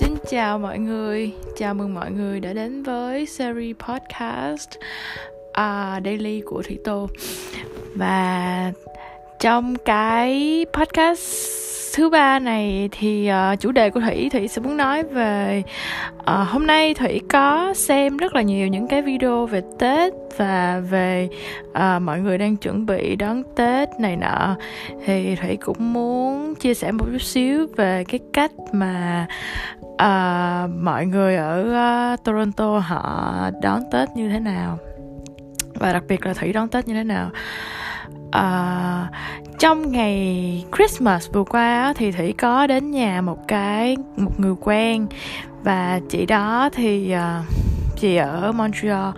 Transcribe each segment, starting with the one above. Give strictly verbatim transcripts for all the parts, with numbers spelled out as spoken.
Xin chào mọi người, chào mừng mọi người đã đến với series podcast uh, Daily của Thủy Tô. Và trong cái podcast thứ ba này thì uh, chủ đề của Thủy Thủy sẽ muốn nói về uh, hôm nay Thủy có xem rất là nhiều những cái video về Tết và về uh, mọi người đang chuẩn bị đón Tết này nọ, thì Thủy cũng muốn chia sẻ một chút xíu về cái cách mà uh, mọi người ở uh, Toronto họ đón Tết như thế nào, và đặc biệt là Thủy đón Tết như thế nào. Uh, trong ngày Christmas vừa qua thì Thủy có đến nhà một cái một người quen, và chị đó thì uh, chị ở Montreal.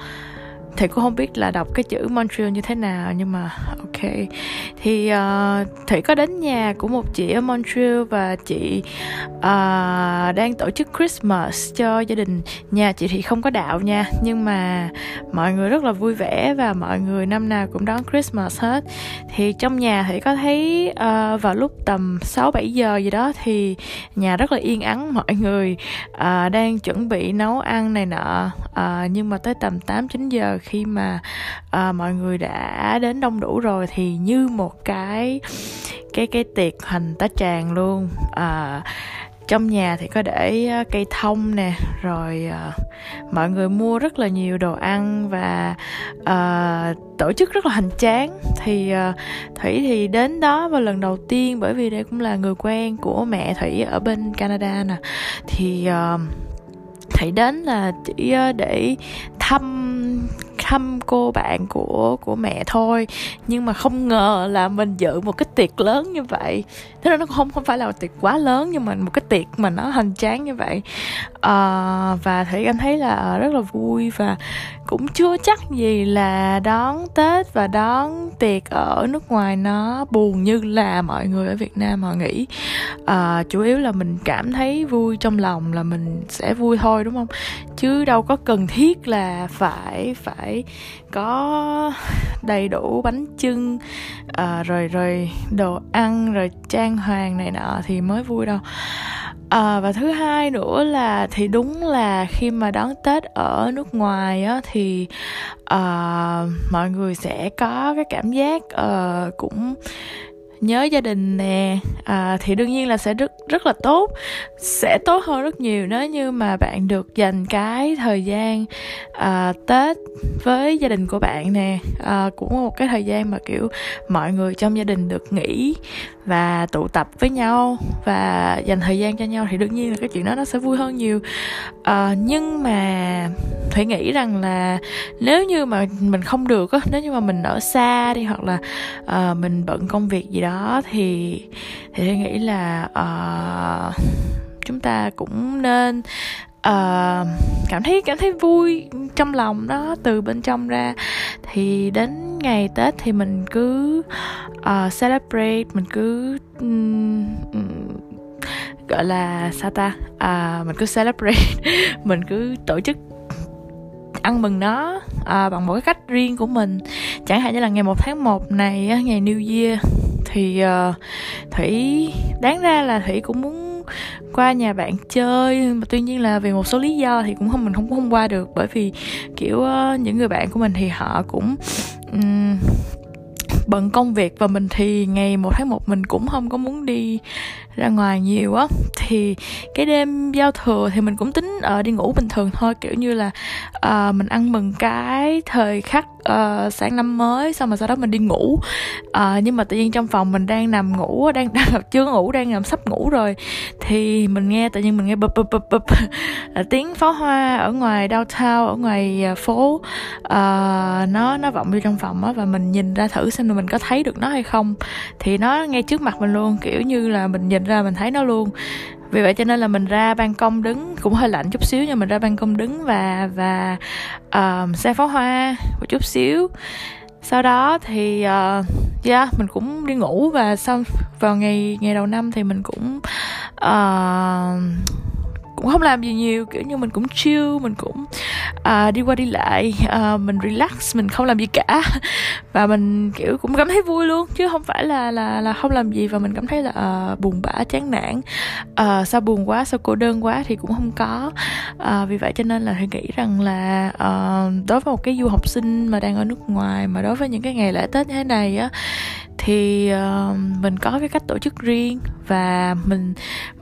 Thủy cũng không biết là đọc cái chữ Montreal như thế nào, nhưng mà ok, thì uh, Thủy có đến nhà của một chị ở Montreal, và chị uh, đang tổ chức Christmas cho gia đình. Nhà chị thì không có đạo nha, nhưng mà mọi người rất là vui vẻ và mọi người năm nào cũng đón Christmas hết. Thì trong nhà Thủy có thấy uh, vào lúc tầm sáu bảy giờ gì đó thì nhà rất là yên ắng, mọi người uh, đang chuẩn bị nấu ăn này nọ, uh, nhưng mà tới tầm tám chín giờ, khi mà uh, mọi người đã đến đông đủ rồi, thì như một cái cái cái tiệc hoành tá tràng luôn. Uh, trong nhà thì có để uh, cây thông nè, rồi uh, mọi người mua rất là nhiều đồ ăn và uh, tổ chức rất là hoành tráng. Thì uh, Thủy thì đến đó và lần đầu tiên, bởi vì đây cũng là người quen của mẹ Thủy ở bên Canada nè, thì uh, Thủy đến là chỉ uh, để thăm thăm cô bạn của của mẹ thôi, nhưng mà không ngờ là mình dự một cái tiệc lớn như vậy. Thế nên nó không không phải là một tiệc quá lớn, nhưng mà một cái tiệc mà nó hoành tráng như vậy. À, và Thủy cảm thấy là rất là vui, và cũng chưa chắc gì là đón Tết và đón tiệc ở nước ngoài nó buồn như là mọi người ở Việt Nam họ nghĩ. À, chủ yếu là mình cảm thấy vui trong lòng là mình sẽ vui thôi, đúng không? Chứ đâu có cần thiết là phải phải có đầy đủ bánh chưng à, rồi rồi đồ ăn, rồi trang hoàng này nọ thì mới vui đâu. À, và thứ hai nữa là thì đúng là khi mà đón Tết ở nước ngoài á, thì à, mọi người sẽ có cái cảm giác à, cũng nhớ gia đình nè, à, thì đương nhiên là sẽ rất rất là tốt, sẽ tốt hơn rất nhiều nếu như mà bạn được dành cái thời gian à, Tết với gia đình của bạn nè, à, cũng một cái thời gian mà kiểu mọi người trong gia đình được nghỉ và tụ tập với nhau và dành thời gian cho nhau, thì đương nhiên là cái chuyện đó nó sẽ vui hơn nhiều. À, nhưng mà Thủy nghĩ rằng là nếu như mà mình không được á, nếu như mà mình ở xa đi, hoặc là à, mình bận công việc gì đó, Đó, thì, thì tôi nghĩ là uh, chúng ta cũng nên uh, cảm thấy cảm thấy vui trong lòng đó, từ bên trong ra. Thì đến ngày Tết thì mình cứ uh, celebrate, mình cứ um, gọi là sao ta, uh, mình cứ celebrate, mình cứ tổ chức ăn mừng nó à, bằng một cái cách riêng của mình. Chẳng hạn như là ngày một tháng một này, ngày New Year, thì uh, Thủy đáng ra là Thủy cũng muốn qua nhà bạn chơi, mà tuy nhiên là vì một số lý do thì cũng không mình không không qua được, bởi vì kiểu uh, những người bạn của mình thì họ cũng um, bận công việc, và mình thì ngày một tháng một mình cũng không có muốn đi ra ngoài nhiều á. Thì cái đêm giao thừa thì mình cũng tính uh, đi ngủ bình thường thôi, kiểu như là uh, mình ăn mừng cái thời khắc uh, sáng năm mới, xong mà sau đó mình đi ngủ. Uh, nhưng mà tự nhiên trong phòng mình đang nằm ngủ, đang, đang chưa ngủ, đang nằm sắp ngủ rồi, thì mình nghe tự nhiên mình nghe bập bập bập bập tiếng pháo hoa ở ngoài downtown, ở ngoài uh, phố, uh, nó nó vọng vô trong phòng á, và mình nhìn ra thử xem mình có thấy được nó hay không, thì nó ngay trước mặt mình luôn, kiểu như là mình nhìn ra mình thấy nó luôn. Vì vậy cho nên là mình ra ban công đứng, cũng hơi lạnh chút xíu, nhưng mình ra ban công đứng và và uh, xem pháo hoa một chút xíu. Sau đó thì uh, yeah, mình cũng đi ngủ, và sau vào ngày ngày đầu năm thì mình cũng uh, cũng không làm gì nhiều, kiểu như mình cũng chill, mình cũng uh, đi qua đi lại, uh, mình relax, mình không làm gì cả. Và mình kiểu cũng cảm thấy vui luôn, chứ không phải là là là không làm gì và mình cảm thấy là uh, buồn bã, chán nản, uh, sao buồn quá, sao cô đơn quá thì cũng không có. Uh, vì vậy cho nên là Thủy nghĩ rằng là uh, đối với một cái du học sinh mà đang ở nước ngoài, mà đối với những cái ngày lễ Tết như thế này á, thì uh, mình có cái cách tổ chức riêng, và mình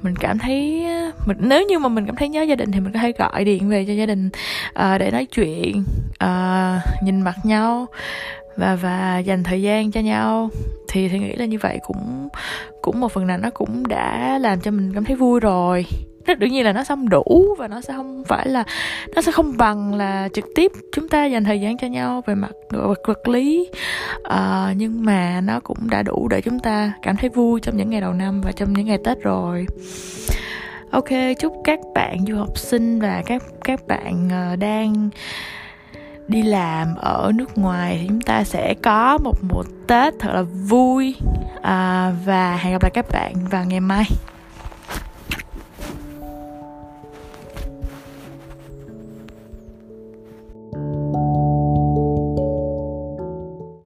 mình cảm thấy mình, nếu như mà mình cảm thấy nhớ gia đình thì mình có thể gọi điện về cho gia đình uh, để nói chuyện, uh, nhìn mặt nhau và và dành thời gian cho nhau. Thì Thủy nghĩ là như vậy cũng cũng một phần nào nó cũng đã làm cho mình cảm thấy vui rồi. Đương nhiên là nó sẽ không đủ, và nó sẽ không phải là nó sẽ không bằng là trực tiếp chúng ta dành thời gian cho nhau về mặt vật lý, à, nhưng mà nó cũng đã đủ để chúng ta cảm thấy vui trong những ngày đầu năm và trong những ngày Tết rồi. Ok, chúc các bạn du học sinh và các các bạn đang đi làm ở nước ngoài thì chúng ta sẽ có một mùa Tết thật là vui, à, và hẹn gặp lại các bạn vào ngày mai.